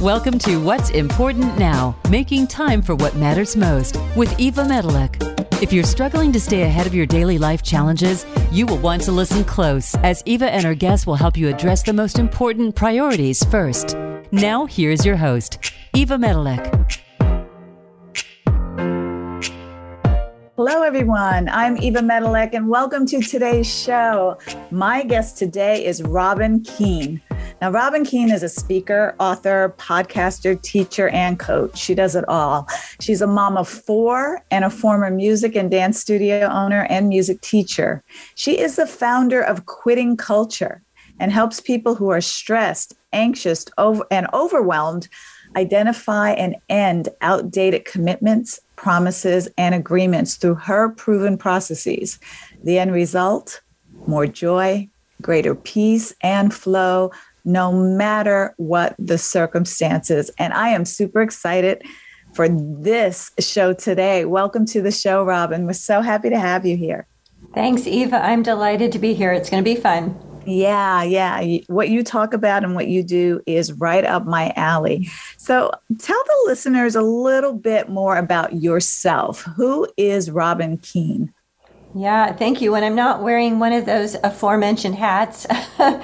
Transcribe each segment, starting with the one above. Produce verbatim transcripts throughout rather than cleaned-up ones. Welcome to What's Important Now, Making Time for What Matters Most with Eva Medilek. If you're struggling to stay ahead of your daily life challenges, you will want to listen close as Eva and her guests will help you address the most important priorities first. Now, here's your host, Eva Medilek. Hello, everyone. I'm Eva Medilek, and welcome to today's show. My guest today is Robin Keene. Now, Robin Keene is a speaker, author, podcaster, teacher, and coach. She does it all. She's a mom of four and a former music and dance studio owner and music teacher. She is the founder of Quitting Culture and helps people who are stressed, anxious, over- and overwhelmed identify and end outdated commitments, promises, and agreements through her proven processes. The end result, more joy, greater peace, and flow, no matter what the circumstances. And I am super excited for this show today. Welcome to the show, Robin. We're so happy to have you here. Thanks, Eva. I'm delighted to be here. It's going to be fun. Yeah, yeah. What you talk about and what you do is right up my alley. So tell the listeners a little bit more about yourself. Who is Robin Keene? Yeah, thank you. When I'm not wearing one of those aforementioned hats, um,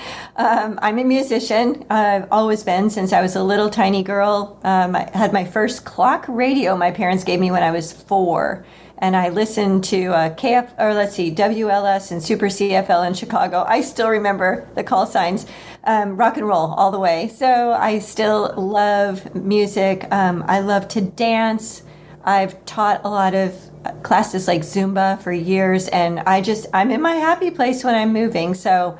I'm a musician. I've always been since I was a little tiny girl. Um, I had my first clock radio my parents gave me when I was four. And I listened to uh, K F, or let's see, W L S and Super C F L in Chicago. I still remember the call signs, um, rock and roll all the way. So I still love music. Um, I love to dance. I've taught a lot of classes like Zumba for years, and I just, I'm in my happy place when I'm moving. So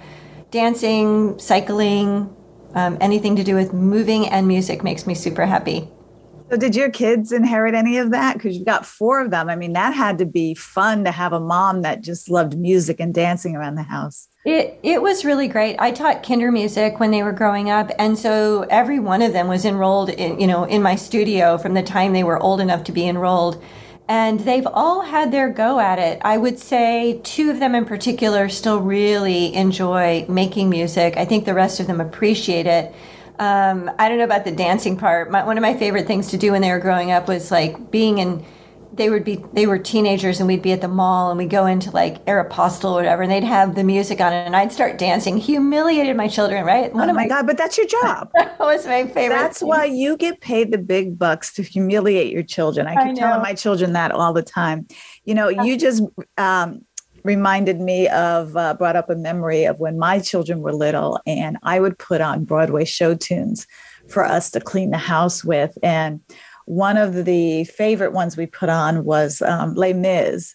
dancing, cycling, um, anything to do with moving and music makes me super happy. So did your kids inherit any of that? Because you've got four of them. I mean, that had to be fun to have a mom that just loved music and dancing around the house. It it was really great. I taught kinder music when they were growing up. And so every one of them was enrolled in, you know, in my studio from the time they were old enough to be enrolled. And they've all had their go at it. I would say two of them in particular still really enjoy making music. I think the rest of them appreciate it. Um, I don't know about the dancing part. My, one of my favorite things to do when they were growing up was like being in, they would be, they were teenagers and we'd be at the mall and we'd go into like Aeropostale or whatever, and they'd have the music on and I'd start dancing. Humiliated my children, right? One oh of my, my God, but that's your job. That was my favorite. That's thing. Why you get paid the big bucks, to humiliate your children. I keep telling my children that all the time. You know, you just, um, reminded me of, uh, brought up a memory of when my children were little and I would put on Broadway show tunes for us to clean the house with. And one of the favorite ones we put on was um, Les Mis,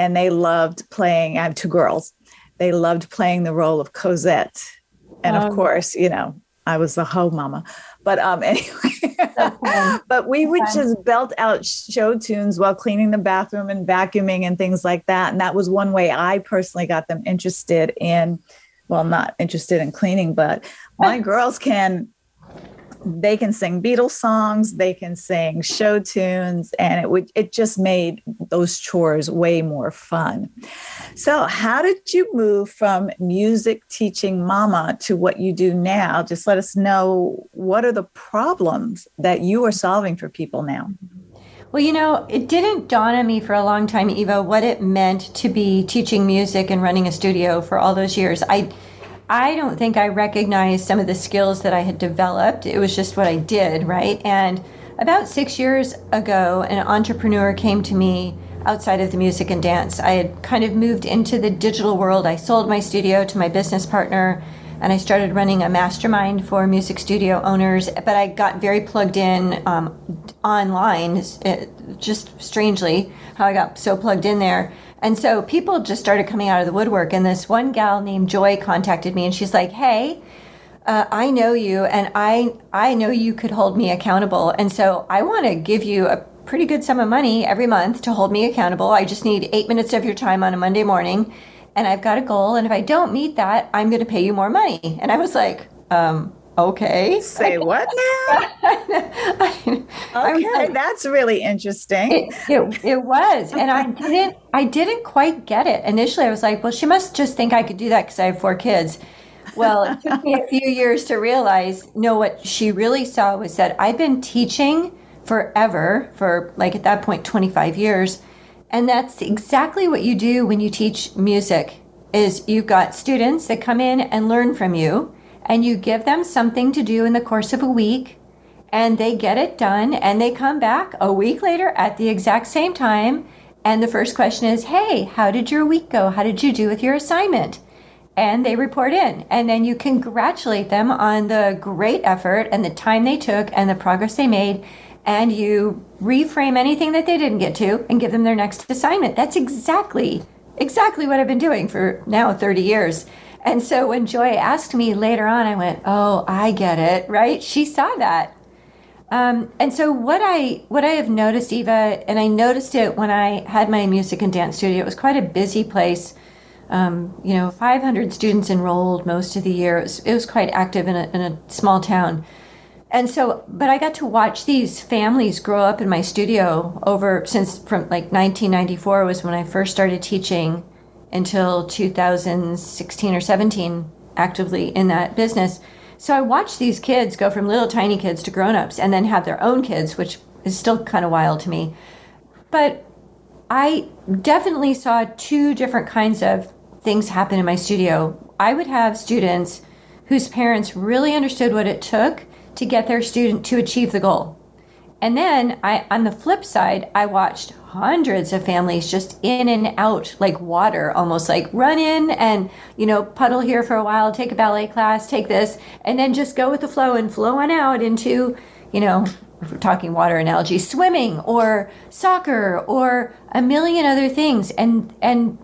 and they loved playing, I have two girls, they loved playing the role of Cosette. And um, of course, you know, I was the hoe mama. But um, anyway, but we would just belt out show tunes while cleaning the bathroom and vacuuming and things like that. And that was one way I personally got them interested in, well, not interested in cleaning, but my girls can, they can sing Beatles songs, they can sing show tunes, and it would, it just made those chores way more fun. So how did you move from music teaching mama to what you do now? Just let us know, what are the problems that you are solving for people now? Well, you know, it didn't dawn on me for a long time, Eva, what it meant to be teaching music and running a studio for all those years. I I don't think I recognized some of the skills that I had developed. It was just what I did, right? And about six years ago, an entrepreneur came to me outside of the music and dance. I had kind of moved into the digital world. I sold my studio to my business partner, and I started running a mastermind for music studio owners. But I got very plugged in um, online, it, just strangely, how I got so plugged in there. And so people just started coming out of the woodwork. And this one gal named Joy contacted me and she's like, hey, uh, I know you and I I know you could hold me accountable. And so I want to give you a pretty good sum of money every month to hold me accountable. I just need eight minutes of your time on a Monday morning. And I've got a goal. And if I don't meet that, I'm going to pay you more money. And I was like, um, Okay. Say what now? I, I, okay, I, that's really interesting. It, it, it was. And I didn't I didn't quite get it. Initially, I was like, well, she must just think I could do that because I have four kids. Well, it took me a few years to realize, no, what she really saw was that I've been teaching forever, for like at that point, twenty-five years. And that's exactly what you do when you teach music, is you've got students that come in and learn from you, and you give them something to do in the course of a week, and they get it done, and they come back a week later at the exact same time. And the first question is, hey, how did your week go? How did you do with your assignment? And they report in, and then you congratulate them on the great effort and the time they took and the progress they made, and you reframe anything that they didn't get to and give them their next assignment. That's exactly, exactly what I've been doing for now thirty years. And so when Joy asked me later on, I went, oh, I get it, right? She saw that. Um, and so what I what I have noticed, Eva, and I noticed it when I had my music and dance studio, it was quite a busy place. Um, you know, five hundred students enrolled most of the year. It was, it was quite active in a, in a small town. And so, but I got to watch these families grow up in my studio over since from like nineteen ninety-four was when I first started teaching until two thousand sixteen or seventeen actively in that business. So I watched these kids go from little tiny kids to grown-ups and then have their own kids, which is still kind of wild to me. But I definitely saw two different kinds of things happen in my studio. I would have students whose parents really understood what it took to get their student to achieve the goal. And then I, on the flip side, I watched hundreds of families just in and out like water, almost like run in and, you know, puddle here for a while, take a ballet class, take this, and then just go with the flow and flow on out into, you know, if we're talking water analogy, swimming or soccer or a million other things. And, and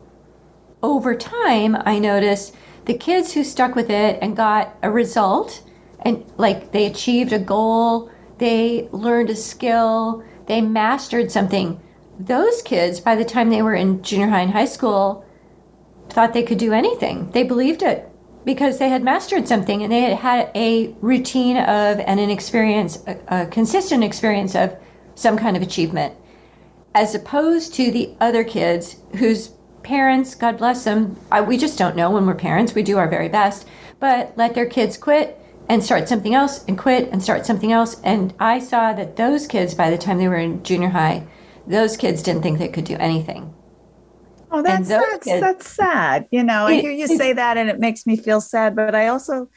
over time, I noticed the kids who stuck with it and got a result, and like they achieved a goal, they learned a skill, they mastered something. Those kids, by the time they were in junior high and high school, thought they could do anything. They believed it because they had mastered something and they had had a routine of and an experience, a, a consistent experience of some kind of achievement, as opposed to the other kids whose parents, God bless them, I, we just don't know when we're parents. We do our very best, but let their kids quit and start something else and quit and start something else. And I saw that those kids, by the time they were in junior high, those kids didn't think they could do anything. Oh, that's that's, kids, that's sad. You know, I hear you say that and it makes me feel sad, but I also,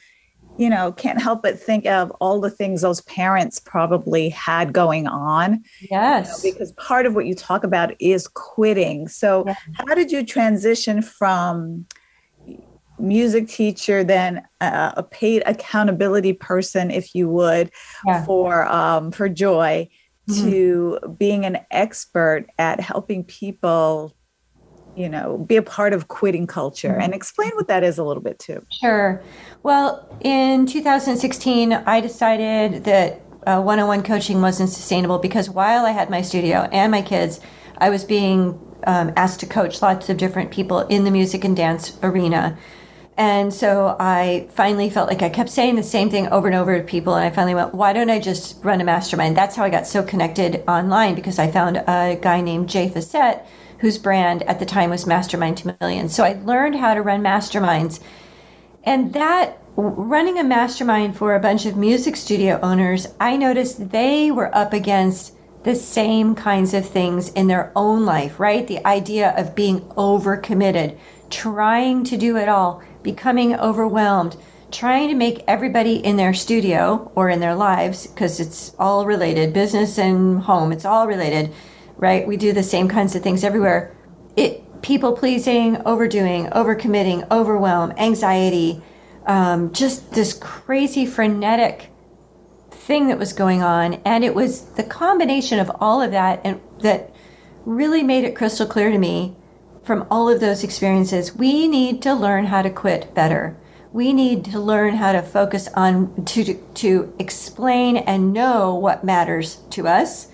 you know, can't help but think of all the things those parents probably had going on. Yes. You know, because part of what you talk about is quitting. So yeah. How did you transition from music teacher, then uh, a paid accountability person, if you would, yeah. for um, for Joy, mm-hmm. to being an expert at helping people, you know, be a part of quitting culture? Mm-hmm. And explain what that is a little bit too. Sure. Well, in two thousand sixteen, I decided that uh, one-on-one coaching wasn't sustainable because while I had my studio and my kids, I was being um, asked to coach lots of different people in the music and dance arena. And so I finally felt like I kept saying the same thing over and over to people. And I finally went, why don't I just run a mastermind? That's how I got so connected online, because I found a guy named Jay Facet, whose brand at the time was Mastermind to Millions. So I learned how to run masterminds. And that running a mastermind for a bunch of music studio owners, I noticed they were up against the same kinds of things in their own life, right? The idea of being overcommitted, trying to do it all, becoming overwhelmed, trying to make everybody in their studio or in their lives, because it's all related, business and home, it's all related, right? We do the same kinds of things everywhere. It people pleasing, overdoing, overcommitting, overwhelm, anxiety, um, just this crazy frenetic thing that was going on. And it was the combination of all of that and that really made it crystal clear to me from all of those experiences, we need to learn how to quit better. We need to learn how to focus on, to, to, to explain and know what matters to us.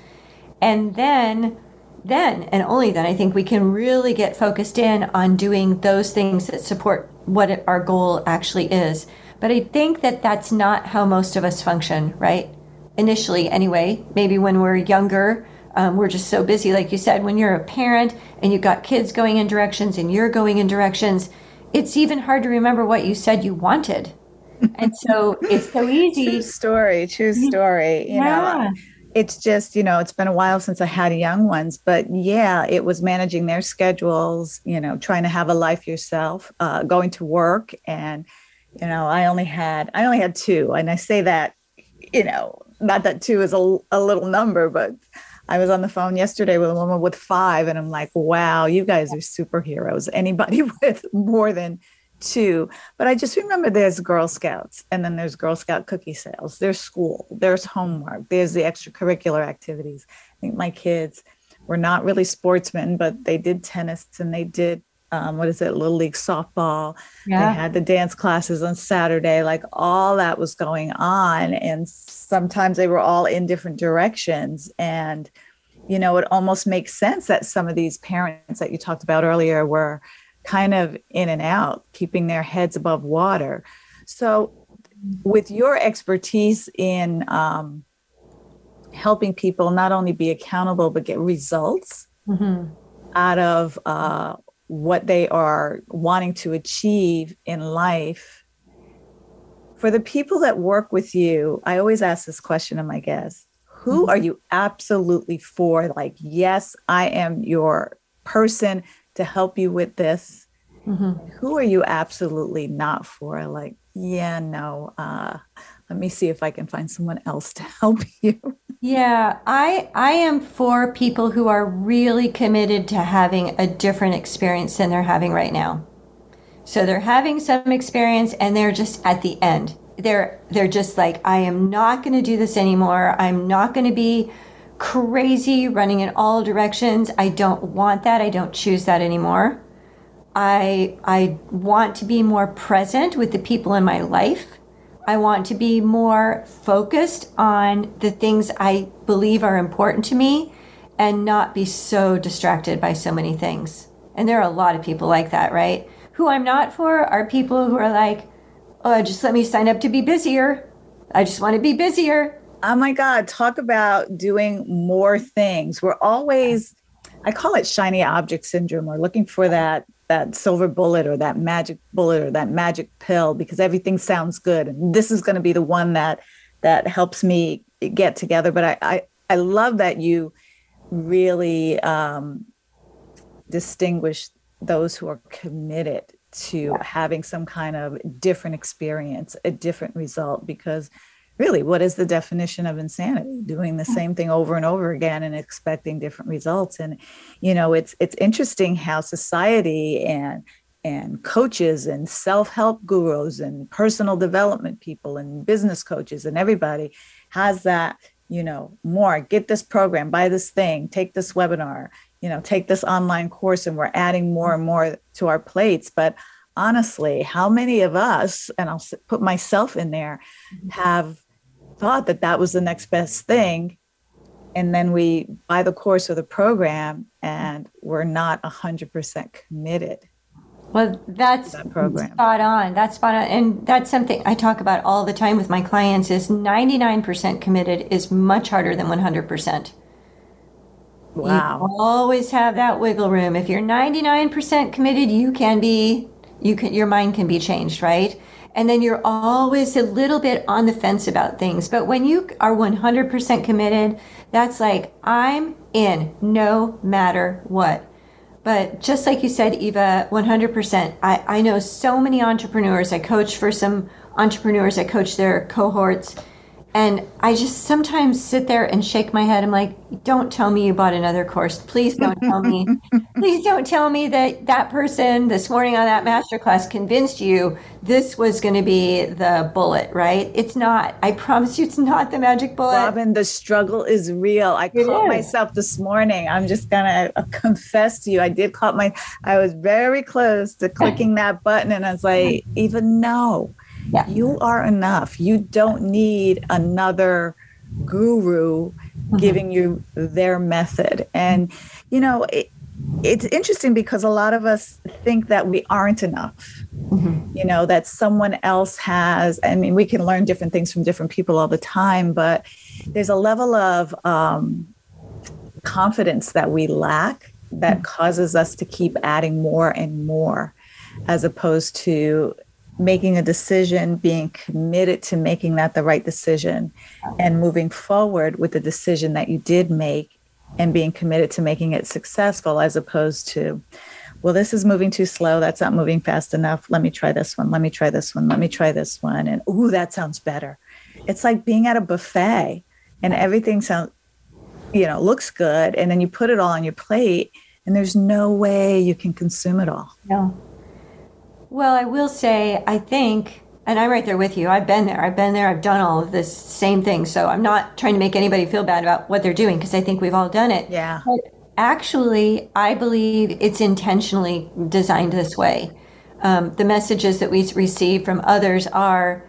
And then, then, and only then, I think we can really get focused in on doing those things that support what our goal actually is. But I think that that's not how most of us function, right? Initially, anyway. Maybe when we're younger, um, we're just so busy. Like you said, when you're a parent and you've got kids going in directions and you're going in directions, it's even hard to remember what you said you wanted. And so it's so easy. True story, true story. You yeah. know, it's just, you know, it's been a while since I had young ones, but yeah, it was managing their schedules, you know, trying to have a life yourself, uh, going to work. And, you know, I only had, I only had two. And I say that, you know, not that two is a, a little number, but I was on the phone yesterday with a woman with five, and I'm like, wow, you guys are superheroes. Anybody with more than two. But I just remember there's Girl Scouts, and then there's Girl Scout cookie sales, there's school, there's homework, there's the extracurricular activities. I think my kids were not really sportsmen, but they did tennis and they did, um, what is it, Little League softball. Yeah. They had the dance classes on Saturday, like all that was going on. And sometimes they were all in different directions. And, you know, it almost makes sense that some of these parents that you talked about earlier were kind of in and out, keeping their heads above water. So with your expertise in um, helping people not only be accountable, but get results mm-hmm. out of uh, what they are wanting to achieve in life, for the people that work with you, I always ask this question of my guests, who mm-hmm. are you absolutely for? Like, yes, I am your person to help you with this. Mm-hmm. Who are you absolutely not for? Like, yeah, no, uh, let me see if I can find someone else to help you. Yeah, I I am for people who are really committed to having a different experience than they're having right now. So they're having some experience and they're just at the end. They're they're just like, I am not gonna do this anymore. I'm not gonna be crazy, running in all directions. I don't want that. I don't choose that anymore. I I want to be more present with the people in my life. I want to be more focused on the things I believe are important to me and not be so distracted by so many things. And there are a lot of people like that, right? Who I'm not for are people who are like, oh, just let me sign up to be busier. I just want to be busier. Oh my God, talk about doing more things. We're always, I call it shiny object syndrome. We're looking for that that silver bullet or that magic bullet or that magic pill because everything sounds good. And this is going to be the one that that helps me get together. But I, I, I love that you really um, distinguish those who are committed to having some kind of different experience, a different result, because really, what is the definition of insanity? Doing the same thing over and over again and expecting different results. And, you know, it's it's interesting how society and and coaches and self-help gurus and personal development people and business coaches and everybody has that, you know, more, get this program, buy this thing, take this webinar, you know, take this online course, and we're adding more and more to our plates. But honestly, how many of us, and I'll put myself in there, have thought that that was the next best thing, and then we buy the course or the program and we're not one hundred percent committed. Well, that's that program. spot on. That's spot on. And that's something I talk about all the time with my clients is ninety-nine percent committed is much harder than one hundred percent. Wow. You always have that wiggle room. If you're ninety-nine percent committed, you can be, you can, your mind can be changed, right? And then you're always a little bit on the fence about things. But when you are one hundred percent committed, that's like, I'm in no matter what. But just like you said, Eva, one hundred percent. I, I know so many entrepreneurs. I coach for some entrepreneurs. I coach their cohorts. And I just sometimes sit there and shake my head. I'm like, don't tell me you bought another course. Please don't tell me. Please don't tell me that that person this morning on that masterclass convinced you this was going to be the bullet, right? It's not. I promise you it's not the magic bullet. Robin, the struggle is real. I it caught is. myself this morning. I'm just going to confess to you. I did caught my, I was very close to clicking that button. And I was like, even no. Yeah. You are enough. You don't need another guru mm-hmm. giving you their method. And, you know, it, it's interesting because a lot of us think that we aren't enough, mm-hmm. you know, that someone else has. I mean, we can learn different things from different people all the time, but there's a level of um, confidence that we lack that causes us to keep adding more and more, as opposed to making a decision, being committed to making that the right decision and moving forward with the decision that you did make and being committed to making it successful, as opposed to, well, this is moving too slow. That's not moving fast enough. Let me try this one. Let me try this one. Let me try this one. And, ooh, that sounds better. It's like being at a buffet and everything sounds, you know, looks good. And then you put it all on your plate and there's no way you can consume it all. No. Well, I will say, I think, and I'm right there with you. I've been there. I've been there. I've done all of this same thing. So I'm not trying to make anybody feel bad about what they're doing, because I think we've all done it. Yeah. But actually, I believe it's intentionally designed this way. Um, the messages that we receive from others are,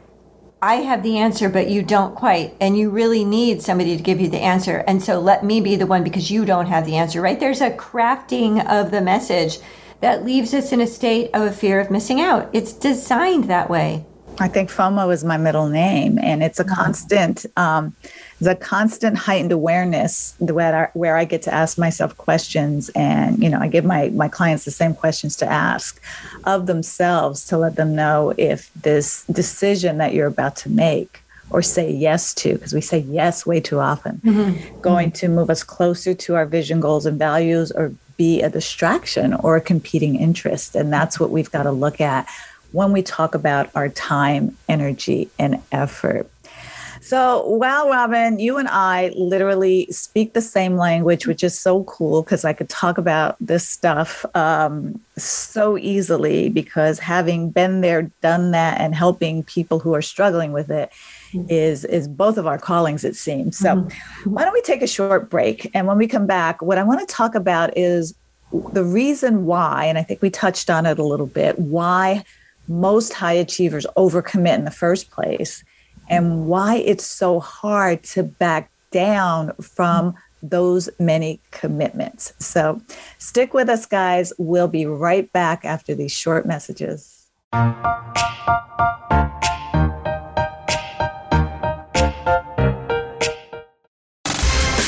I have the answer, but you don't quite. And you really need somebody to give you the answer. And so let me be the one, because you don't have the answer, right? There's a crafting of the message that leaves us in a state of a fear of missing out. It's designed that way. I think FOMO is my middle name, and it's a constant, um, the constant heightened awareness where I, where I get to ask myself questions, and you know, I give my my clients the same questions to ask of themselves to let them know if this decision that you're about to make or say yes to, because we say yes way too often, mm-hmm. going mm-hmm. to move us closer to our vision, goals, and values, or be a distraction or a competing interest. And that's what we've got to look at when we talk about our time, energy, and effort. So, wow, Robin, you and I literally speak the same language, which is so cool, because I could talk about this stuff um, so easily, because having been there, done that, and helping people who are struggling with it mm-hmm. is, is both of our callings, it seems. So mm-hmm. why don't we take a short break? And when we come back, what I want to talk about is the reason why, and I think we touched on it a little bit, why most high achievers overcommit in the first place, and why it's so hard to back down from those many commitments. So stick with us, guys. We'll be right back after these short messages.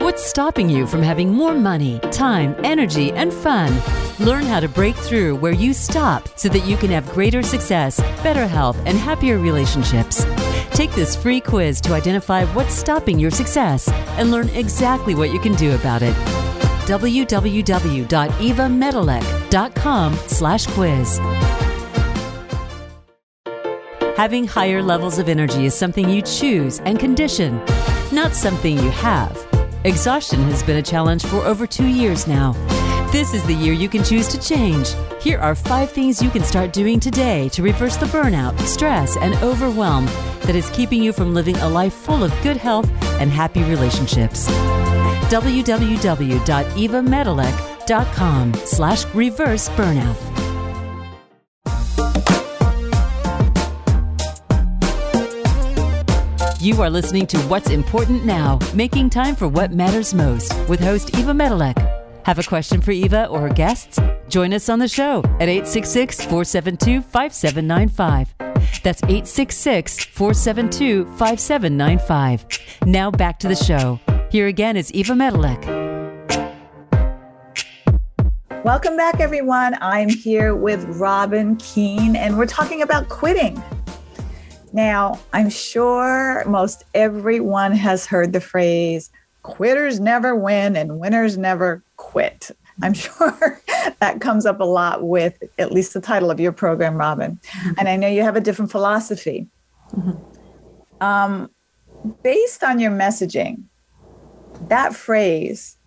What's stopping you from having more money, time, energy, and fun? Learn how to break through where you stop so that you can have greater success, better health, and happier relationships. Take this free quiz to identify what's stopping your success and learn exactly what you can do about it. www.evamedilek.com slash quiz. Having higher levels of energy is something you choose and condition, not something you have. Exhaustion has been a challenge for over two years now. This is the year you can choose to change. Here are five things you can start doing today to reverse the burnout, stress, and overwhelm that is keeping you from living a life full of good health and happy relationships. www.evamedilek.com slash reverse burnout. You are listening to What's Important Now, making time for what matters most with host Eva Medilek. Have a question for Eva or her guests? Join us on the show at eight six six, four seven two, five seven nine five. That's eight six six, four seven two, five seven nine five. Now back to the show. Here again is Eva Medilek. Welcome back, everyone. I'm here with Robin Keene, and we're talking about quitting. Now, I'm sure most everyone has heard the phrase, quitters never win and winners never quit. I'm sure that comes up a lot with at least the title of your program, Robin. Mm-hmm. And I know you have a different philosophy. Mm-hmm. Um, based on your messaging, that phrase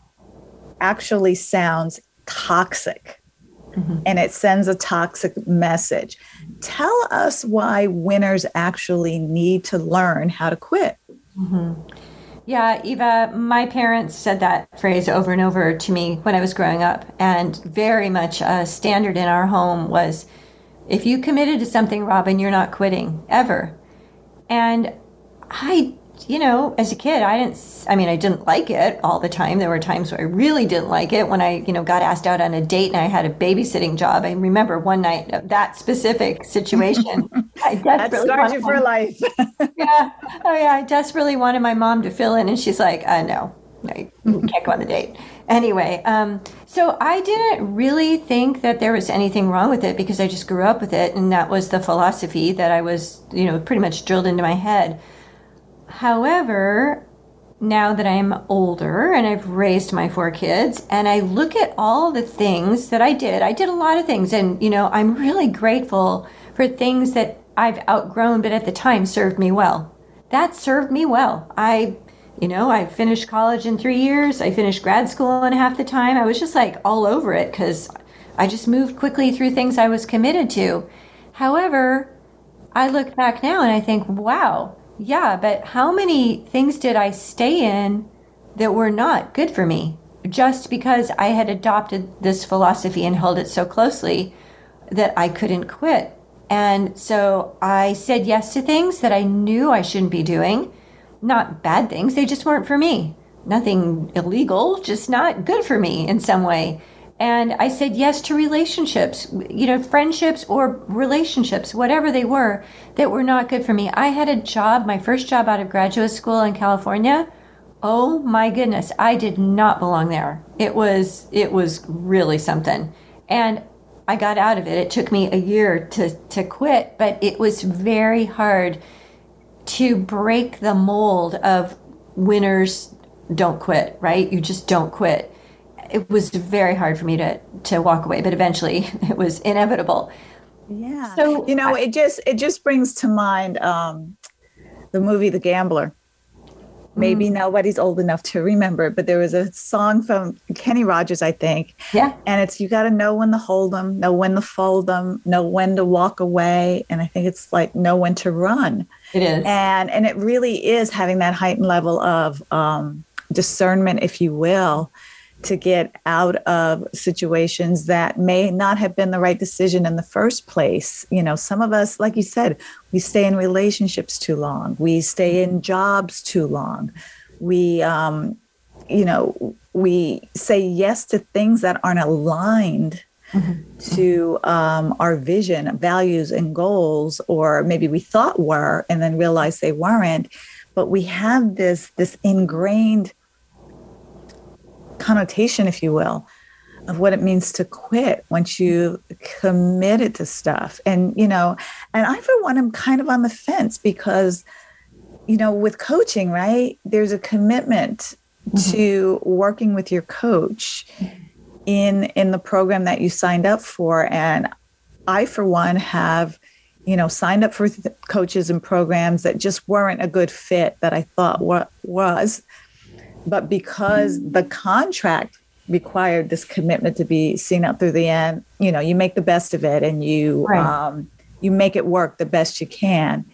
actually sounds toxic. mm-hmm. and it sends a toxic message. Tell us why winners actually need to learn how to quit. Mm-hmm. Yeah, Eva, my parents said that phrase over and over to me when I was growing up, and very much a standard in our home was, if you committed to something, Robin, you're not quitting, ever. And I, you know, as a kid, I didn't, I mean, I didn't like it all the time. There were times where I really didn't like it. When I, you know, got asked out on a date and I had a babysitting job. I remember one night, that specific situation. I desperately that scarred you for life. Yeah. Oh yeah. I desperately wanted my mom to fill in. And she's like, uh, no, no, you can't go on the date. Anyway, um, so I didn't really think that there was anything wrong with it because I just grew up with it. And that was the philosophy that I was, you know, pretty much drilled into my head. However, now that I'm older and I've raised my four kids and I look at all the things that I did, I did a lot of things. And, you know, I'm really grateful for things that I've outgrown, but at the time served me well. That served me well. I You know, I finished college in three years. I finished grad school in half the time. I was just like all over it because I just moved quickly through things I was committed to. However, I look back now and I think, wow, yeah, but how many things did I stay in that were not good for me just because I had adopted this philosophy and held it so closely that I couldn't quit? And so I said yes to things that I knew I shouldn't be doing. Not bad things, they just weren't for me. Nothing illegal, just not good for me in some way. And I said yes to relationships, you know, friendships or relationships, whatever they were, that were not good for me. I had a job, my first job out of graduate school in California. Oh my goodness, I did not belong there. It was, it was really something. And I got out of it. It took me a year to, to quit, but it was very hard to break the mold of winners don't quit, right? You just don't quit. It was very hard for me to to walk away, but eventually it was inevitable. Yeah. So you know, I, it just it just brings to mind um, the movie The Gambler. Maybe mm-hmm. nobody's old enough to remember it, but there was a song from Kenny Rogers, I think. Yeah. And it's, you got to know when to hold them, know when to fold them, know when to walk away, and I think it's like know when to run. It is. And and it really is having that heightened level of um, discernment, if you will, to get out of situations that may not have been the right decision in the first place. You know, some of us, like you said, we stay in relationships too long. We stay in jobs too long. We, um, you know, we say yes to things that aren't aligned mm-hmm. to um, our vision, values, and goals, or maybe we thought were and then realized they weren't. But we have this this ingrained connotation, if you will, of what it means to quit once you've committed to stuff. And, you know, and I, for one, am kind of on the fence because, you know, with coaching, right, there's a commitment mm-hmm. to working with your coach in in the program that you signed up for. And I, for one, have, you know, signed up for th- coaches and programs that just weren't a good fit that I thought wa- was. But because the contract required this commitment to be seen out through the end, you know, you make the best of it and you right. um, you make it work the best you can.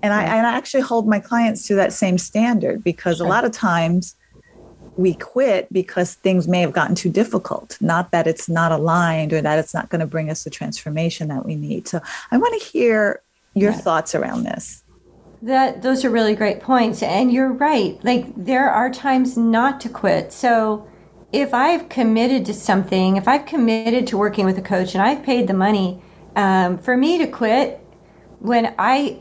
And right. I, I actually hold my clients to that same standard because sure. a lot of times we quit because things may have gotten too difficult, not that it's not aligned or that it's not going to bring us the transformation that we need. So I want to hear your yeah. thoughts around this. That those are really great points. And you're right. Like there are times not to quit. So if I've committed to something, if I've committed to working with a coach and I've paid the money, um, for me to quit when I,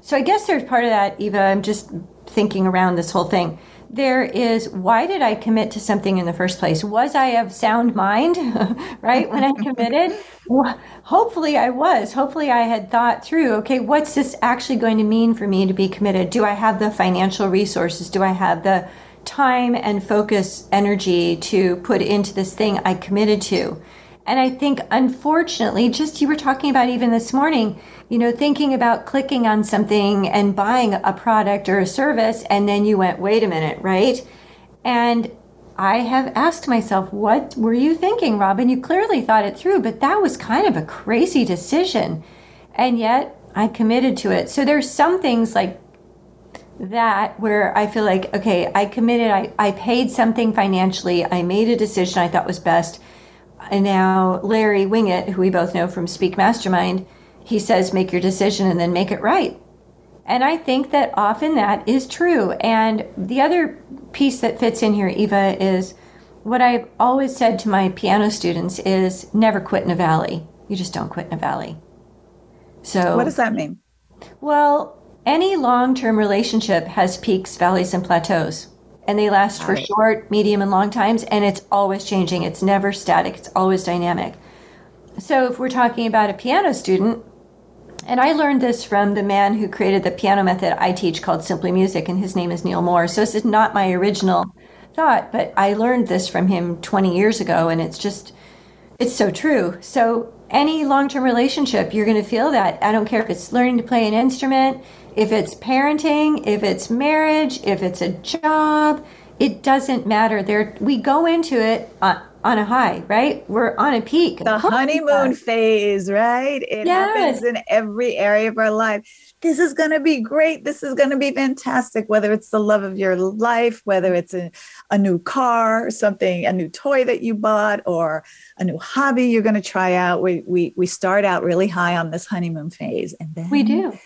so I guess there's part of that, Eva, I'm just thinking around this whole thing. There is, why did I commit to something in the first place? Was I of sound mind, right? When I committed, well, hopefully I was. Hopefully I had thought through, okay, what's this actually going to mean for me to be committed? Do I have the financial resources? Do I have the time and focus energy to put into this thing I committed to? And I think, unfortunately, just you were talking about even this morning, you know, thinking about clicking on something and buying a product or a service, and then you went, wait a minute, right? And I have asked myself, what were you thinking, Robin? You clearly thought it through, but that was kind of a crazy decision. And yet I committed to it. So there's some things like that where I feel like, okay, I committed, I, I paid something financially, I made a decision I thought was best. And now Larry Winget, who we both know from Speak Mastermind, he says, make your decision and then make it right. And I think that often that is true. And the other piece that fits in here, Eva, is what I've always said to my piano students is never quit in a valley. You just don't quit in a valley. So what does that mean? Well, any long-term relationship has peaks, valleys, and plateaus. And they last for short, medium, and long times. And it's always changing. It's never static. It's always dynamic. So if we're talking about a piano student, and I learned this from the man who created the piano method I teach called Simply Music, and his name is Neil Moore. So this is not my original thought, but I learned this from him twenty years ago, and it's just, it's so true. So any long-term relationship, you're going to feel that. I don't care if it's learning to play an instrument, if it's parenting, if it's marriage, if it's a job, it doesn't matter. There, we go into it on, on a high, right? We're on a peak. The honeymoon phase, right? It yes. happens in every area of our life. This is going to be great. This is going to be fantastic. Whether it's the love of your life, whether it's a, a new car or something, a new toy that you bought or a new hobby you're going to try out. We, we, we start out really high on this honeymoon phase. And then we do.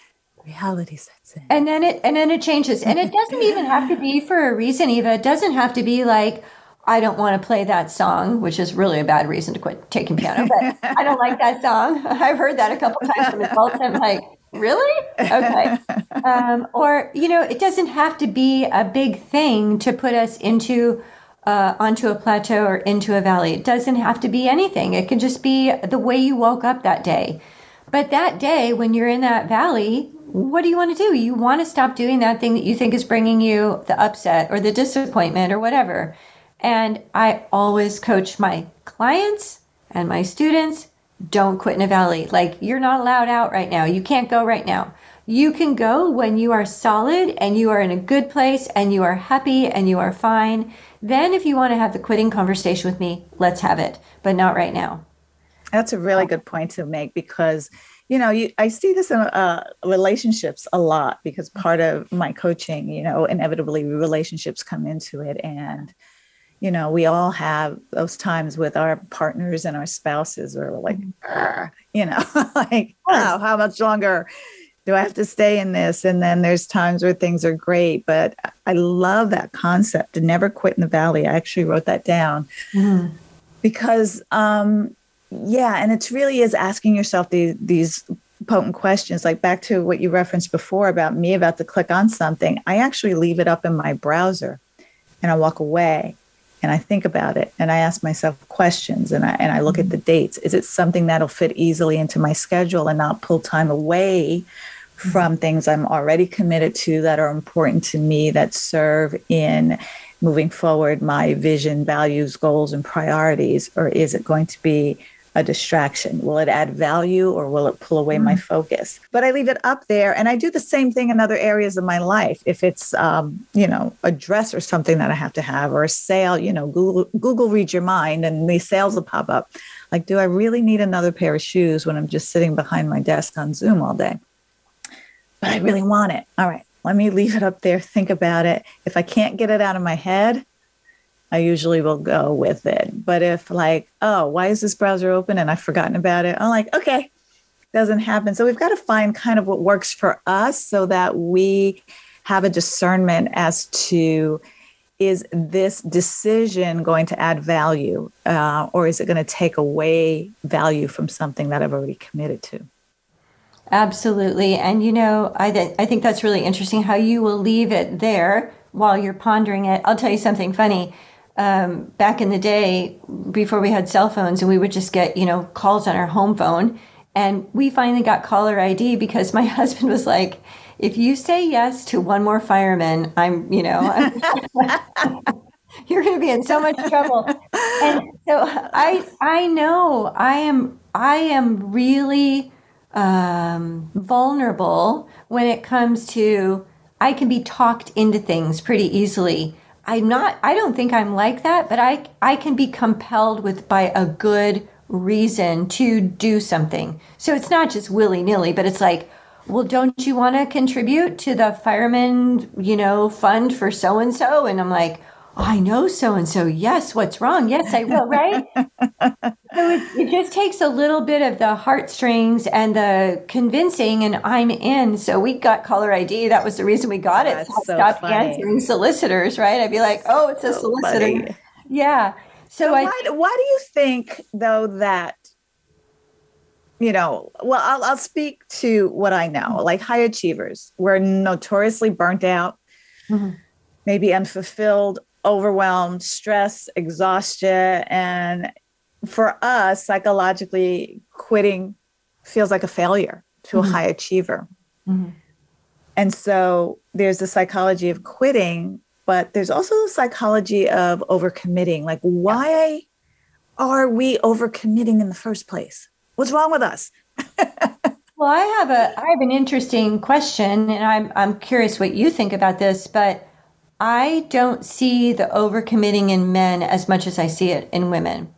Reality sets in. And then it and then it changes. And it doesn't even have to be for a reason, Eva. It doesn't have to be like, I don't want to play that song, which is really a bad reason to quit taking piano, but I don't like that song. I've heard that a couple times from adults. I'm like, really? Okay. Um, or, you know, it doesn't have to be a big thing to put us into uh, onto a plateau or into a valley. It doesn't have to be anything. It can just be the way you woke up that day. But that day, when you're in that valley, what do you want to do? You want to stop doing that thing that you think is bringing you the upset or the disappointment or whatever. And I always coach my clients and my students, don't quit in a valley. Like, you're not allowed out right now. You can't go right now. You can go when you are solid and you are in a good place and you are happy and you are fine. Then if you want to have the quitting conversation with me, let's have it, but not right now. That's a really good point to make because, you know, you, I see this in uh, relationships a lot because part of my coaching, you know, inevitably relationships come into it. And, you know, we all have those times with our partners and our spouses where we're like, you know, like, wow, how much longer do I have to stay in this? And then there's times where things are great. But I love that concept, to never quit in the valley. I actually wrote that down mm. because, um, yeah. And it really is asking yourself the, these potent questions, like back to what you referenced before about me about to click on something. I actually leave it up in my browser and I walk away and I think about it and I ask myself questions and I, and I look at the dates. Is it something that'll fit easily into my schedule and not pull time away from things I'm already committed to that are important to me, that serve in moving forward my vision, values, goals, and priorities? Or is it going to be a distraction? Will it add value or will it pull away mm-hmm. my focus? But I leave it up there and I do the same thing in other areas of my life. If it's, um, you know, a dress or something that I have to have or a sale, you know, Google, Google read your mind and these sales will pop up. Like, do I really need another pair of shoes when I'm just sitting behind my desk on Zoom all day? But I really want it. All right, let me leave it up there. Think about it. If I can't get it out of my head, I usually will go with it. But if like, oh, why is this browser open and I've forgotten about it? I'm like, okay, doesn't happen. So we've got to find kind of what works for us so that we have a discernment as to, is this decision going to add value uh, or is it going to take away value from something that I've already committed to? Absolutely. And, you know, I, th- I think that's really interesting how you will leave it there while you're pondering it. I'll tell you something funny. Um, back in the day, before we had cell phones, and we would just get, you know, calls on our home phone. And we finally got caller I D because my husband was like, if you say yes to one more fireman, I'm, you know, I'm, you're going to be in so much trouble. And so I, I know I am, I am really um, vulnerable when it comes to, I can be talked into things pretty easily. I'm not, I don't think I'm like that, but I, I can be compelled with by a good reason to do something. So it's not just willy-nilly, but it's like, well, don't you want to contribute to the fireman, you know, fund for so-and-so? And I'm like, oh, I know so-and-so. Yes. What's wrong? Yes, I will. Right. So it, it just takes a little bit of the heartstrings and the convincing, and I'm in. So we got caller I D. That was the reason we got it. So so I stopped funny. answering solicitors. Right. I'd be like, oh, it's so a solicitor. Funny. Yeah. So, so I, why, why do you think though that, you know, well, I'll, I'll speak to what I know, like high achievers were notoriously burnt out, mm-hmm. maybe unfulfilled, overwhelmed, stress, exhaustion. And for us, psychologically, quitting feels like a failure to mm-hmm. a high achiever. Mm-hmm. And so there's the psychology of quitting, but there's also the psychology of overcommitting. Like, why are we overcommitting in the first place? What's wrong with us? Well, I have a I have an interesting question, and I'm I'm curious what you think about this, but I don't see the overcommitting in men as much as I see it in women.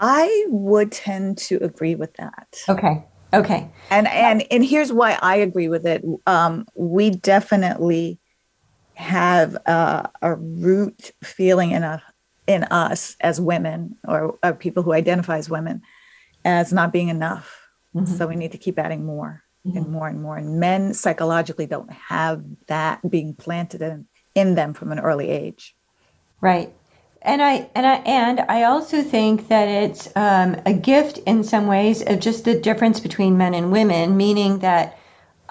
I would tend to agree with that. Okay. Okay. And and and here's why I agree with it. Um, we definitely have a, a root feeling in a, in us as women, or, or people who identify as women, as not being enough. Mm-hmm. So we need to keep adding more. And more and more. And men psychologically don't have that being planted in, in them from an early age. Right. And I and I and I also think that it's um, a gift in some ways of just the difference between men and women, meaning that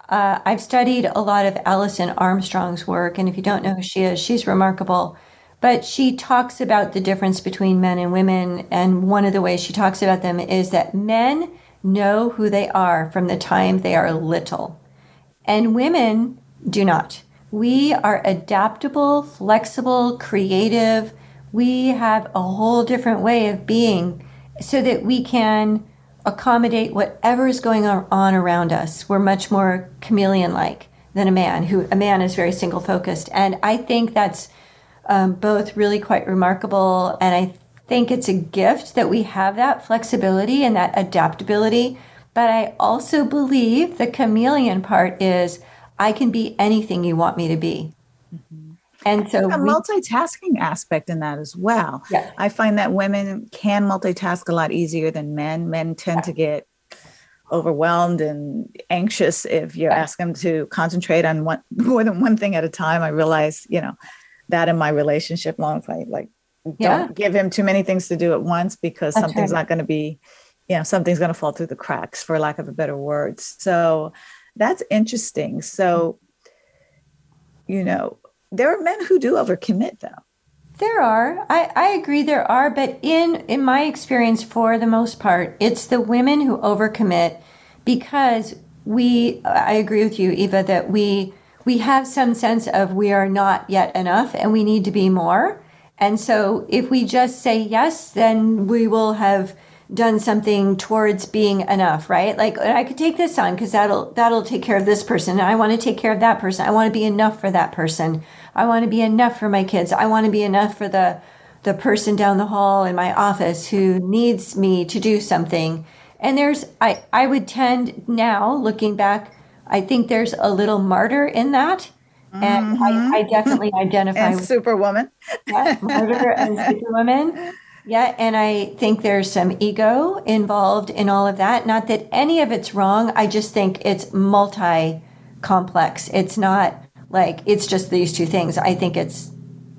uh, I've studied a lot of Alison Armstrong's work. And if you don't know who she is, she's remarkable. But she talks about the difference between men and women. And one of the ways she talks about them is that men know who they are from the time they are little. And women do not. We are adaptable, flexible, creative. We have a whole different way of being so that we can accommodate whatever is going on around us. We're much more chameleon-like than a man, who a man is very single-focused. And I think that's um, both really quite remarkable, and I think it's a gift that we have that flexibility and that adaptability. But I also believe the chameleon part is I can be anything you want me to be. Mm-hmm. And so a we- multitasking aspect in that as well. Yeah. I find that women can multitask a lot easier than men. Men tend yeah. to get overwhelmed and anxious if you yeah. ask them to concentrate on one, more than one thing at a time. I realize, you know, that in my relationship long fight, like, Don't yeah. give him too many things to do at once, because That's something's right. not going to be, you know, something's going to fall through the cracks, for lack of a better word. So that's interesting. So, you know, there are men who do overcommit though. There are. I, I agree there are. But in, in my experience, for the most part, it's the women who overcommit, because we, I agree with you, Eva, that we, we have some sense of we are not yet enough and we need to be more. And so if we just say yes, then we will have done something towards being enough, right? Like, I could take this on because that'll that'll take care of this person. I want to take care of that person. I want to be enough for that person. I want to be enough for my kids. I want to be enough for the, the person down the hall in my office who needs me to do something. And there's, I, I would tend now, looking back, I think there's a little martyr in that. And mm-hmm. I, I definitely identify and with Superwoman. Yeah, murder and Superwoman. Yeah, and I think there's some ego involved in all of that. Not that any of it's wrong. I just think it's multi-complex. It's not like it's just these two things. I think it's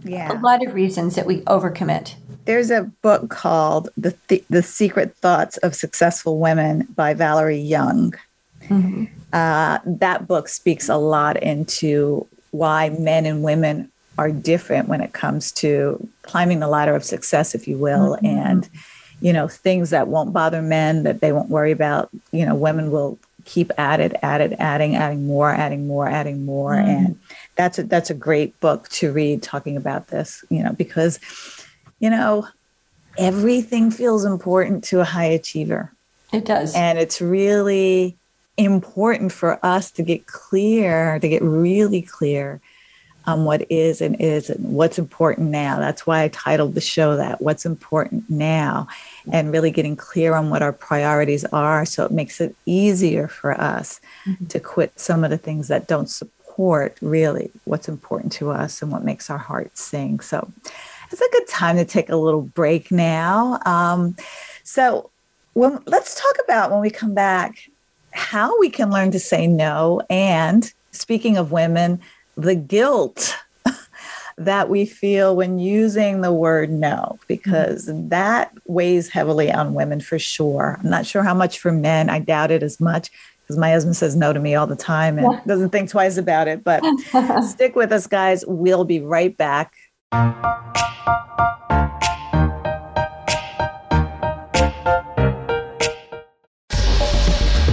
yeah. a lot of reasons that we overcommit. There's a book called The Th- The Secret Thoughts of Successful Women by Valerie Young. Mm-hmm. Uh, that book speaks a lot into why men and women are different when it comes to climbing the ladder of success, if you will, mm-hmm. and, you know, things that won't bother men, that they won't worry about, you know, women will keep at it, at it, adding, adding more, adding more, adding more. Mm-hmm. And that's a, that's a great book to read, talking about this, you know, because, you know, everything feels important to a high achiever. It does. And it's really important for us to get clear, to get really clear on what is and isn't, what's important now. That's why I titled the show that, What's Important Now, and really getting clear on what our priorities are, so it makes it easier for us mm-hmm. to quit some of the things that don't support really what's important to us and what makes our hearts sing. So it's a good time to take a little break now. Um, so when, let's talk about, when we come back, how we can learn to say no. And speaking of women, the guilt that we feel when using the word no, because mm-hmm. that weighs heavily on women for sure. I'm not sure how much for men. I doubt it as much, because my husband says no to me all the time and doesn't think twice about it. But stick with us, guys. We'll be right back.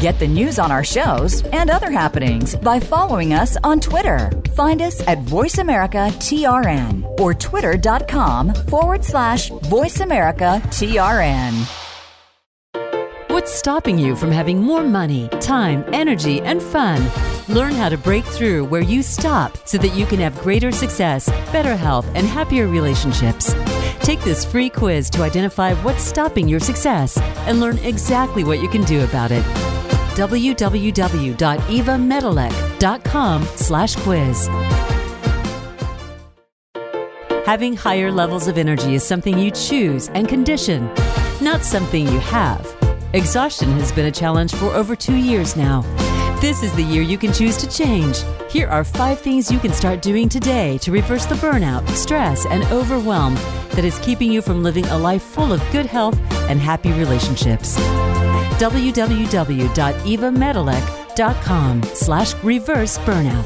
Get the news on our shows and other happenings by following us on Twitter. Find us at Voice America T R N or twitter.com forward slash VoiceAmericaTRN. What's stopping you from having more money, time, energy, and fun? Learn how to break through where you stop so that you can have greater success, better health, and happier relationships. Take this free quiz to identify what's stopping your success and learn exactly what you can do about it. www.evamedilek.com slash quiz. Having higher levels of energy is something you choose and condition, not something you have. Exhaustion has been a challenge for over two years now. This is the year you can choose to change. Here are five things you can start doing today to reverse the burnout, stress, and overwhelm that is keeping you from living a life full of good health and happy relationships. www.evamedilek.com slash reverse burnout.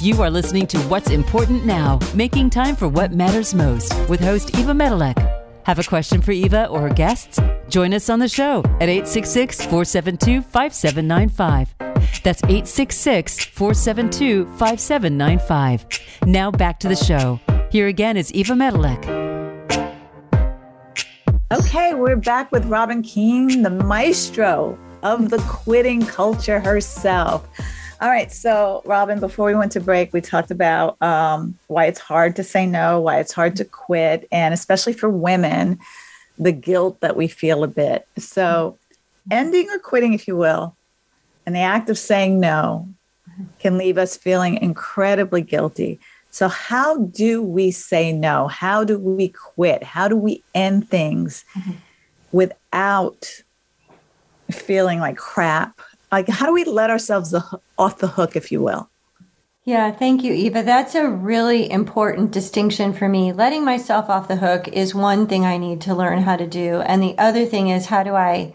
You are listening to What's Important Now, making time for what matters most with host Eva Medilek. Have a question for Eva or her guests? Join us on the show at eight six six, four seven two, five seven nine five. That's eight six six, four seven two, five seven nine five. Now back to the show. Here again is Eva Medilek. Okay, we're back with Robin Keene, the maestro of the quitting culture herself. All right. So, Robin, before we went to break, we talked about um, why it's hard to say no, why it's hard to quit, and especially for women, the guilt that we feel a bit. So ending or quitting, if you will, and the act of saying no can leave us feeling incredibly guilty. So how do we say no? How do we quit? How do we end things without feeling like crap? Like, how do we let ourselves the, off the hook, if you will? Yeah, thank you, Eva. That's a really important distinction for me. Letting myself off the hook is one thing I need to learn how to do. And the other thing is, how do I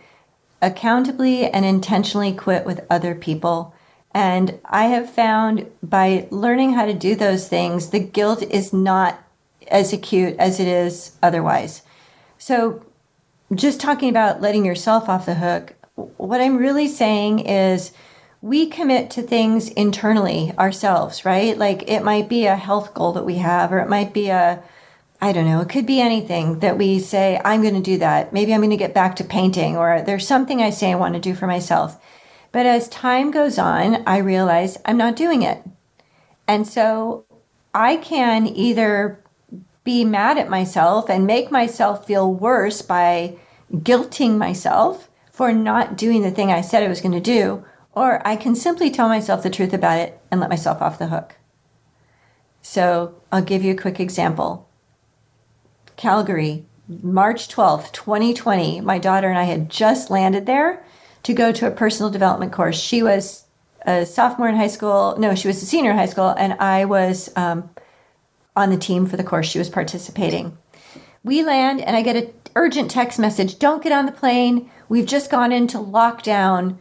accountably and intentionally quit with other people? And I have found by learning how to do those things, the guilt is not as acute as it is otherwise. So just talking about letting yourself off the hook, what I'm really saying is we commit to things internally ourselves, right? Like it might be a health goal that we have, or it might be a, I don't know, it could be anything that we say, I'm going to do that. Maybe I'm going to get back to painting, or there's something I say I want to do for myself. But as time goes on, I realize I'm not doing it. And so I can either be mad at myself and make myself feel worse by guilting myself for not doing the thing I said I was going to do, or I can simply tell myself the truth about it and let myself off the hook. So I'll give you a quick example. Calgary, March twelfth, twenty twenty, my daughter and I had just landed there to go to a personal development course. She was a sophomore in high school. No, she was a senior in high school, and I was um, on the team for the course. She was participating. We land, and I get an urgent text message, don't get on the plane. We've just gone into lockdown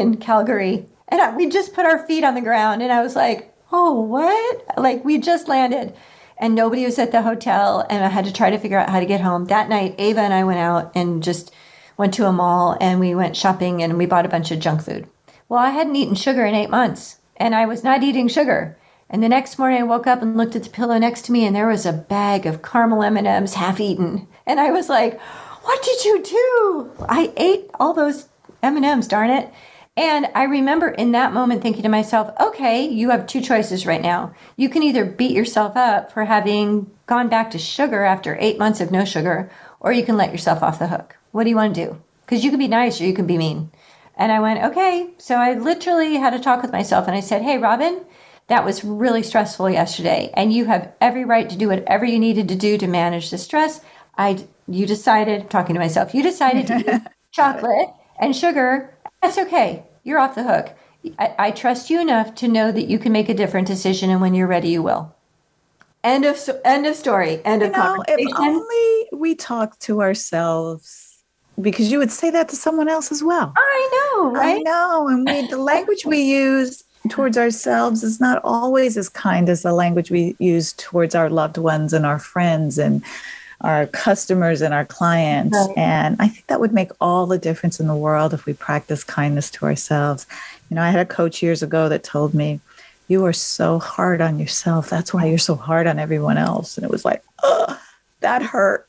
in Calgary. And I, we just put our feet on the ground. And I was like, oh, what? Like, we just landed. And nobody was at the hotel. And I had to try to figure out how to get home. That night, Ava and I went out and just went to a mall. And we went shopping. And we bought a bunch of junk food. Well, I hadn't eaten sugar in eight months. And I was not eating sugar. And the next morning I woke up and looked at the pillow next to me, and there was a bag of caramel M and M's half-eaten. And I was like, what did you do? I ate all those M and M's, darn it. And I remember in that moment thinking to myself, okay, you have two choices right now. You can either beat yourself up for having gone back to sugar after eight months of no sugar, or you can let yourself off the hook. What do you want to do? Because you can be nice or you can be mean. And I went, okay. So I literally had a talk with myself, and I said, hey, Robin, that was really stressful yesterday, and you have every right to do whatever you needed to do to manage the stress. I, you decided, talking to myself, you decided to eat chocolate and sugar. That's okay. You're off the hook. I, I trust you enough to know that you can make a different decision, and when you're ready, you will. End of end of story. End of you know, conversation. If only we talk to ourselves, because you would say that to someone else as well. I know, right? I know, and we, the language we use towards ourselves is not always as kind as the language we use towards our loved ones and our friends and our customers and our clients. Right. And I think that would make all the difference in the world if we practice kindness to ourselves. You know, I had a coach years ago that told me, you are so hard on yourself. That's why you're so hard on everyone else. And it was like, oh, that hurt.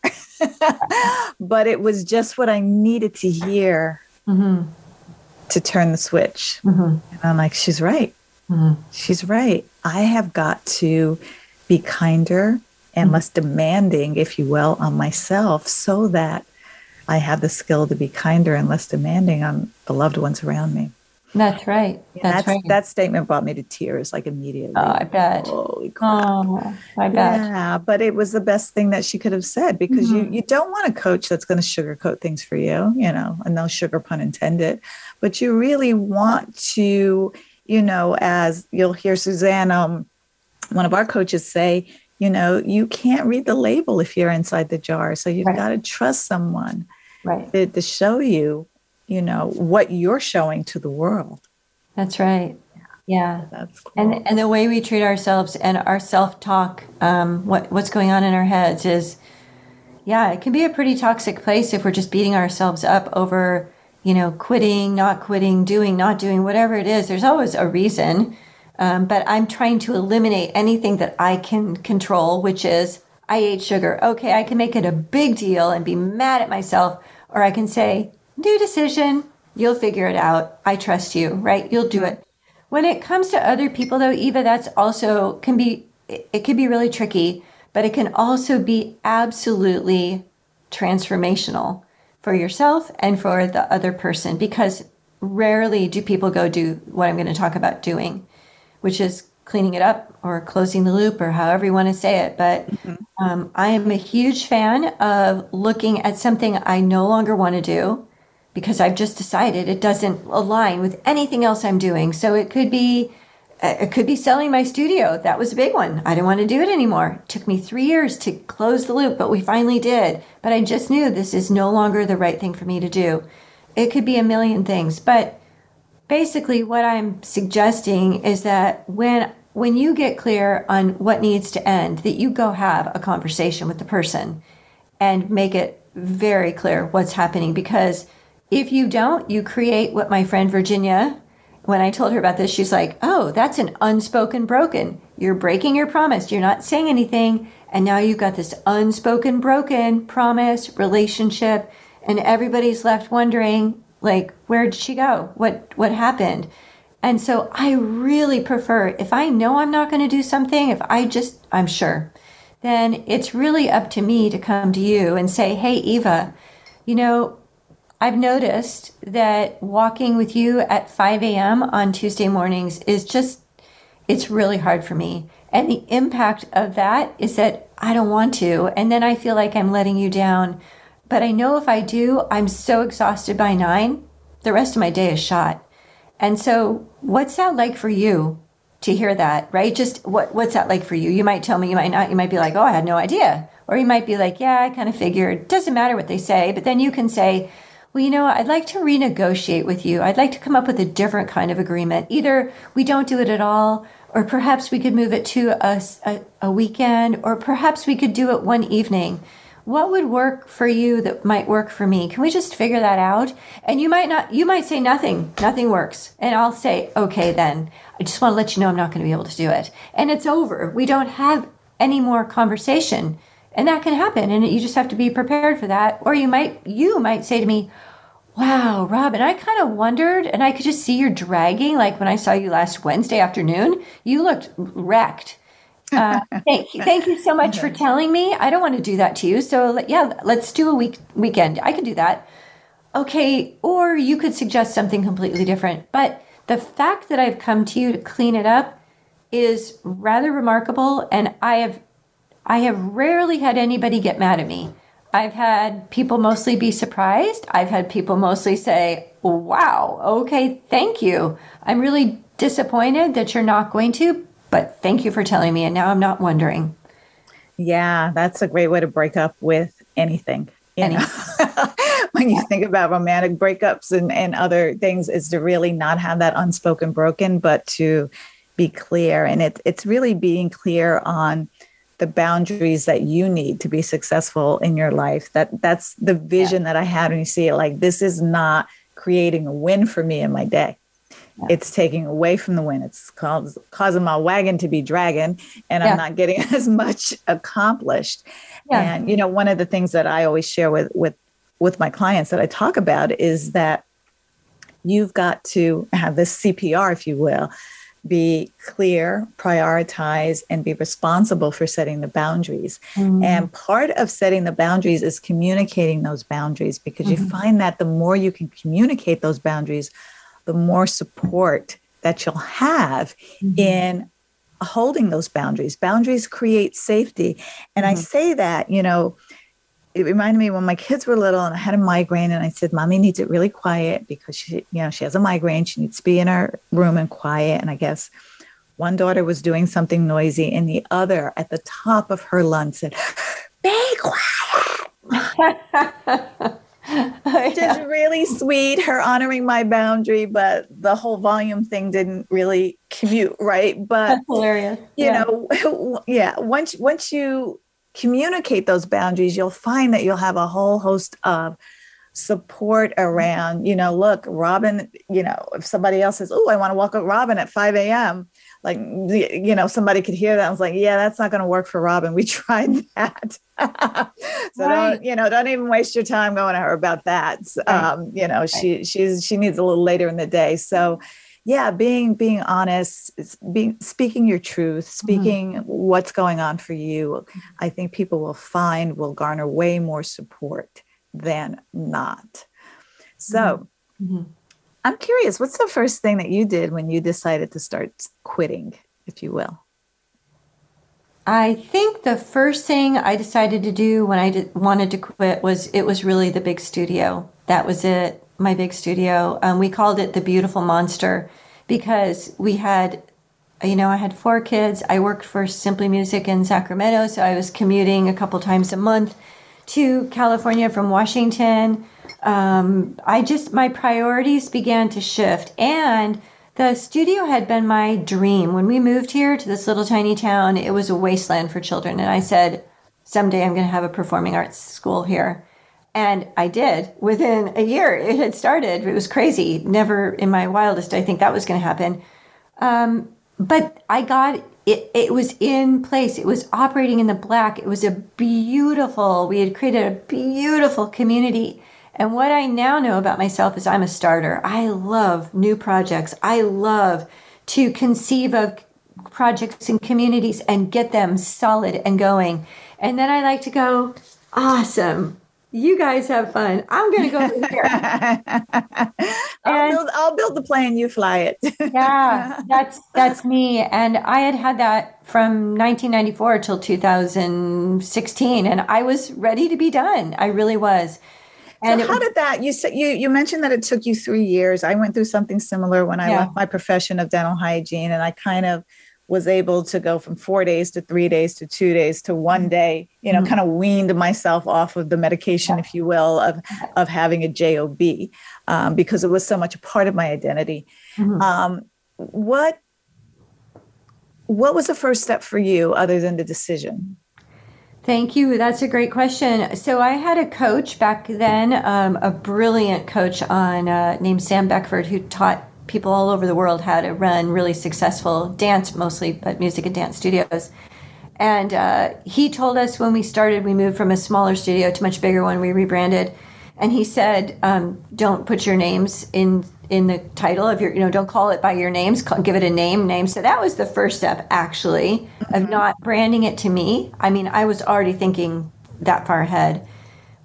But it was just what I needed to hear. Mm-hmm. To turn the switch. Mm-hmm. And I'm like, she's right. Mm-hmm. She's right. I have got to be kinder and mm-hmm. less demanding, if you will, on myself, so that I have the skill to be kinder and less demanding on the loved ones around me. That's right. That's, that's right. That statement brought me to tears, like immediately. Oh, I bet. Holy crap. Oh, I bet. Yeah, but it was the best thing that she could have said, because mm-hmm. you, you don't want a coach that's going to sugarcoat things for you, you know, and no sugar pun intended. But you really want to, you know, as you'll hear Suzanne, um, one of our coaches say, you know, you can't read the label if you're inside the jar. So you've right. got to trust someone right. to, to show you, you know, what you're showing to the world. That's right. Yeah. yeah. That's cool. And and the way we treat ourselves and our self-talk, um, what what's going on in our heads is, yeah, it can be a pretty toxic place if we're just beating ourselves up over, you know, quitting, not quitting, doing, not doing, whatever it is. There's always a reason. Um, but I'm trying to eliminate anything that I can control, which is I ate sugar. Okay, I can make it a big deal and be mad at myself, or I can say, new decision. You'll figure it out. I trust you, right? You'll do it. When it comes to other people, though, Eva, that's also can be, it can be really tricky, but it can also be absolutely transformational for yourself and for the other person, because rarely do people go do what I'm going to talk about doing, which is cleaning it up or closing the loop or however you want to say it. But mm-hmm. um, I am a huge fan of looking at something I no longer want to do, because I've just decided it doesn't align with anything else I'm doing. So it could be, it could be selling my studio. That was a big one. I didn't want to do it anymore. It took me three years to close the loop, but we finally did. But I just knew this is no longer the right thing for me to do. It could be a million things. But basically what I'm suggesting is that when, when you get clear on what needs to end, that you go have a conversation with the person and make it very clear what's happening. Because if you don't, you create what my friend Virginia, when I told her about this, she's like, oh, that's an unspoken broken. You're breaking your promise. You're not saying anything. And now you've got this unspoken broken promise relationship. And everybody's left wondering, like, where did she go? What what happened? And so I really prefer, if I know I'm not going to do something, if I just, I'm sure, then it's really up to me to come to you and say, hey, Eva, you know, I've noticed that walking with you at five a.m. on Tuesday mornings is just, it's really hard for me. And the impact of that is that I don't want to. And then I feel like I'm letting you down. But I know if I do, I'm so exhausted by nine, the rest of my day is shot. And so what's that like for you to hear that, right? Just what what's that like for you? You might tell me, you might not. You might be like, oh, I had no idea. Or you might be like, yeah, I kind of figured. Doesn't matter what they say. But then you can say, well, you know, I'd like to renegotiate with you. I'd like to come up with a different kind of agreement. Either we don't do it at all, or perhaps we could move it to a, a, a weekend, or perhaps we could do it one evening. What would work for you that might work for me? Can we just figure that out? And you might not, you might say nothing, nothing works. And I'll say, okay, then I just want to let you know I'm not going to be able to do it. And it's over. We don't have any more conversation. And that can happen. And you just have to be prepared for that. Or you might, you might say to me, wow, Robin, I kind of wondered, and I could just see you're dragging. Like when I saw you last Wednesday afternoon, you looked wrecked. Uh, thank you. Thank you so much for telling me. I don't want to do that to you. So yeah, let's do a week weekend. I can do that. Okay. Or you could suggest something completely different. But the fact that I've come to you to clean it up is rather remarkable. And I have, I have rarely had anybody get mad at me. I've had people mostly be surprised. I've had people mostly say, wow, okay, thank you. I'm really disappointed that you're not going to, but thank you for telling me. And now I'm not wondering. Yeah, that's a great way to break up with anything. You Any- know? When you think about romantic breakups and, and other things, is to really not have that unspoken broken, but to be clear. And it, it's really being clear on the boundaries that you need to be successful in your life. That that's the vision yeah. that I had when you see it. Like, this is not creating a win for me in my day. Yeah. It's taking away from the win. It's cause, causing my wagon to be dragging, and yeah. I'm not getting as much accomplished. Yeah. And, you know, one of the things that I always share with, with, with my clients that I talk about is that you've got to have this C P R, if you will, be clear, prioritize, and be responsible for setting the boundaries. Mm-hmm. And part of setting the boundaries is communicating those boundaries, because mm-hmm. you find that the more you can communicate those boundaries, the more support that you'll have mm-hmm. in holding those boundaries. Boundaries create safety. And mm-hmm. I say that, you know, it reminded me when my kids were little and I had a migraine, and I said, Mommy needs it really quiet because she, you know, she has a migraine. She needs to be in her room and quiet. And I guess one daughter was doing something noisy, and the other at the top of her lungs said, be quiet. Which is really sweet, her honoring my boundary, but the whole volume thing didn't really commute, right? But that's hilarious. You yeah. know, yeah, once once you communicate those boundaries, you'll find that you'll have a whole host of support around, you know, look, Robin, you know, if somebody else says, oh, I want to walk with Robin at five a.m., like, you know, somebody could hear that. I was like, yeah, that's not going to work for Robin. We tried that. So right. don't, you know, don't even waste your time going to her about that. Right. Um, you know, right. she, she's, she needs a little later in the day. So yeah, being, being honest, being, speaking your truth, speaking mm-hmm. what's going on for you. I think people will find will garner way more support than not. So mm-hmm. I'm curious, what's the first thing that you did when you decided to start quitting, if you will? I think the first thing I decided to do when I did, wanted to quit was, it was really the big studio. That was it. My big studio. Um, we called it the Beautiful Monster because we had, you know, I had four kids. I worked for Simply Music in Sacramento. So I was commuting a couple times a month to California from Washington. Um, I just, my priorities began to shift, and the studio had been my dream. When we moved here to this little tiny town, it was a wasteland for children. And I said, someday I'm going to have a performing arts school here. And I did. Within a year, it had started. It was crazy. Never in my wildest, I think that was going to happen. Um, but I got it. It was in place. It was operating in the black. It was a beautiful, we had created a beautiful community. And what I now know about myself is I'm a starter. I love new projects. I love to conceive of projects and communities and get them solid and going. And then I like to go, awesome. You guys have fun. I'm going to go over here. I'll, build, I'll build the plane. You fly it. Yeah, that's that's me. And I had had that from nineteen ninety-four till two thousand sixteen, and I was ready to be done. I really was. And so how did that? You said you you mentioned that it took you three years. I went through something similar when I yeah. left my profession of dental hygiene, and I kind of was able to go from four days to three days to two days to one day, you know, mm-hmm. kind of weaned myself off of the medication, if you will, of, of having a J O B, um, because it was so much a part of my identity. Mm-hmm. Um, what, what was the first step for you other than the decision? Thank you. That's a great question. So I had a coach back then, um, a brilliant coach on uh, named Sam Beckford, who taught people all over the world how to run really successful dance, mostly, but music and dance studios. And uh, he told us when we started, we moved from a smaller studio to a much bigger one. We rebranded. And he said, um, don't put your names in in the title of your, you know, don't call it by your names, call, give it a name, name. So that was the first step, actually, mm-hmm. of not branding it to me. I mean, I was already thinking that far ahead.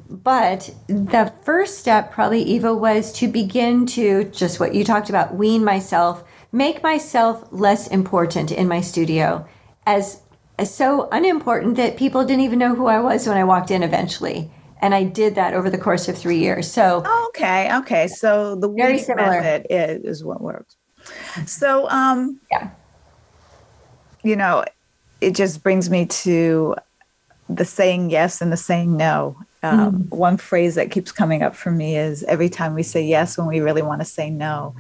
But the first step, probably, Eva, was to begin to, just what you talked about, wean myself, make myself less important in my studio, as, as so unimportant that people didn't even know who I was when I walked in eventually. And I did that over the course of three years. So okay, okay. So the very similar method is, is what works. So um, yeah, you know, it just brings me to the saying yes and the saying no. Um, mm-hmm. One phrase that keeps coming up for me is every time we say yes when we really want to say no,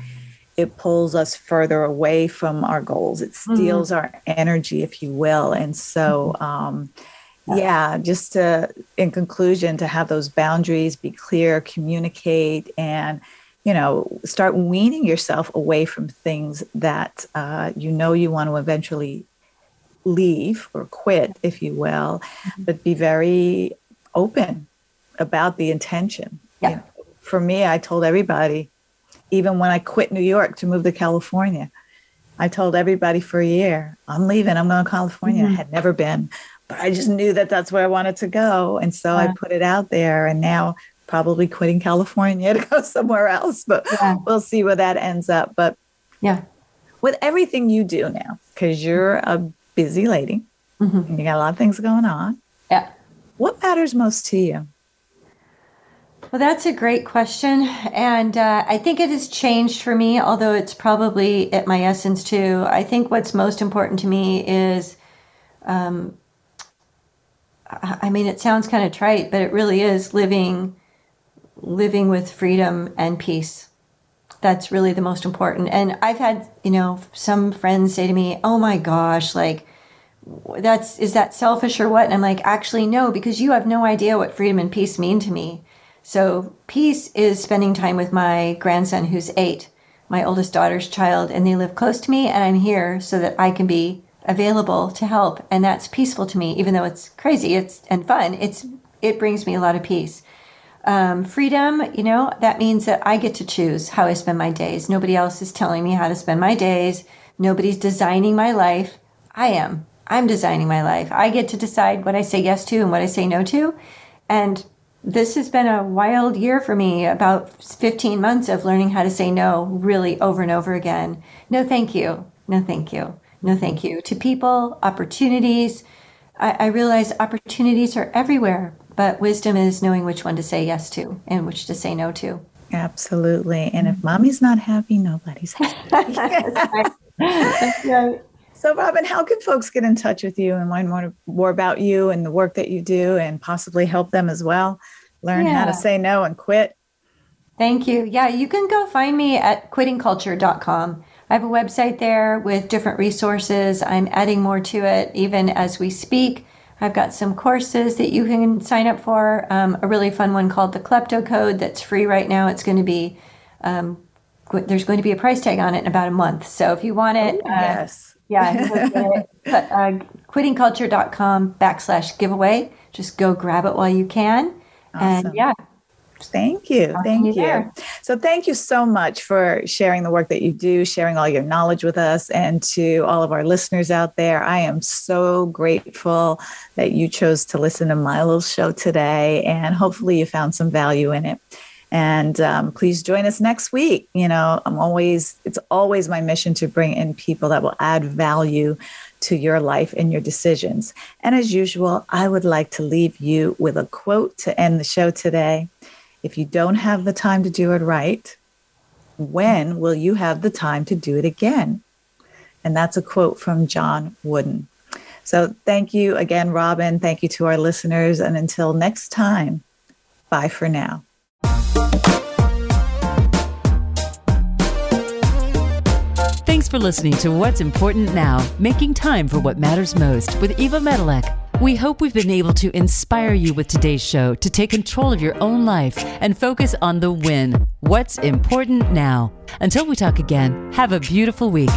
it pulls us further away from our goals. It steals mm-hmm. our energy, if you will. And so. Um, Yeah, just to, in conclusion, to have those boundaries, be clear, communicate, and, you know, start weaning yourself away from things that uh, you know you want to eventually leave or quit, if you will, mm-hmm. but be very open about the intention. Yeah. You know, for me, I told everybody, even when I quit New York to move to California, I told everybody for a year, I'm leaving, I'm going to California. Mm-hmm. I had never been. I just knew that that's where I wanted to go. And so yeah. I put it out there, and now probably quitting California to go somewhere else, but yeah. we'll see where that ends up. But yeah, with everything you do now, because you're a busy lady mm-hmm. and you got a lot of things going on. Yeah. What matters most to you? Well, that's a great question. And uh, I think it has changed for me, although it's probably at my essence too. I think what's most important to me is, um, I mean, it sounds kind of trite, but it really is living, living with freedom and peace. That's really the most important. And I've had, you know, some friends say to me, oh my gosh, like that's, is that selfish or what? And I'm like, actually, no, because you have no idea what freedom and peace mean to me. So peace is spending time with my grandson, who's eight, my oldest daughter's child, and they live close to me, and I'm here so that I can be available to help, and that's peaceful to me. Even though it's crazy, it's and fun, it's it brings me a lot of peace. Um, freedom, you know, that means that I get to choose how I spend my days. Nobody else is telling me how to spend my days. Nobody's designing my life. I am. I'm designing my life. I get to decide what I say yes to and what I say no to. And this has been a wild year for me, about fifteen months of learning how to say no really over and over again. No, thank you. No, thank you. No, thank you. To people, opportunities. I, I realize opportunities are everywhere, but wisdom is knowing which one to say yes to and which to say no to. Absolutely. And if mommy's not happy, nobody's happy. That's right. That's right. So, Robin, how can folks get in touch with you and learn more, more about you and the work that you do, and possibly help them as well learn yeah. how to say no and quit? Thank you. Yeah, you can go find me at quitting culture dot com. I have a website there with different resources. I'm adding more to it even as we speak. I've got some courses that you can sign up for, um, a really fun one called the Klepto Code that's free right now. It's going to be, um, there's going to be a price tag on it in about a month. So if you want it, oh, yes. Uh, yeah, uh, quitting culture dot com backslash giveaway. Just go grab it while you can. Awesome. And yeah. Thank you. Thank you. So thank you so much for sharing the work that you do, sharing all your knowledge with us, and to all of our listeners out there. I am so grateful that you chose to listen to my little show today, and hopefully you found some value in it. And um, please join us next week. You know, I'm always, it's always my mission to bring in people that will add value to your life and your decisions. And as usual, I would like to leave you with a quote to end the show today. If you don't have the time to do it right, when will you have the time to do it again? And that's a quote from John Wooden. So thank you again, Robin. Thank you to our listeners. And until next time, bye for now. Thanks for listening to What's Important Now, Making Time for What Matters Most with Eva Medilek. We hope we've been able to inspire you with today's show to take control of your own life and focus on the win. What's important now? Until we talk again, have a beautiful week.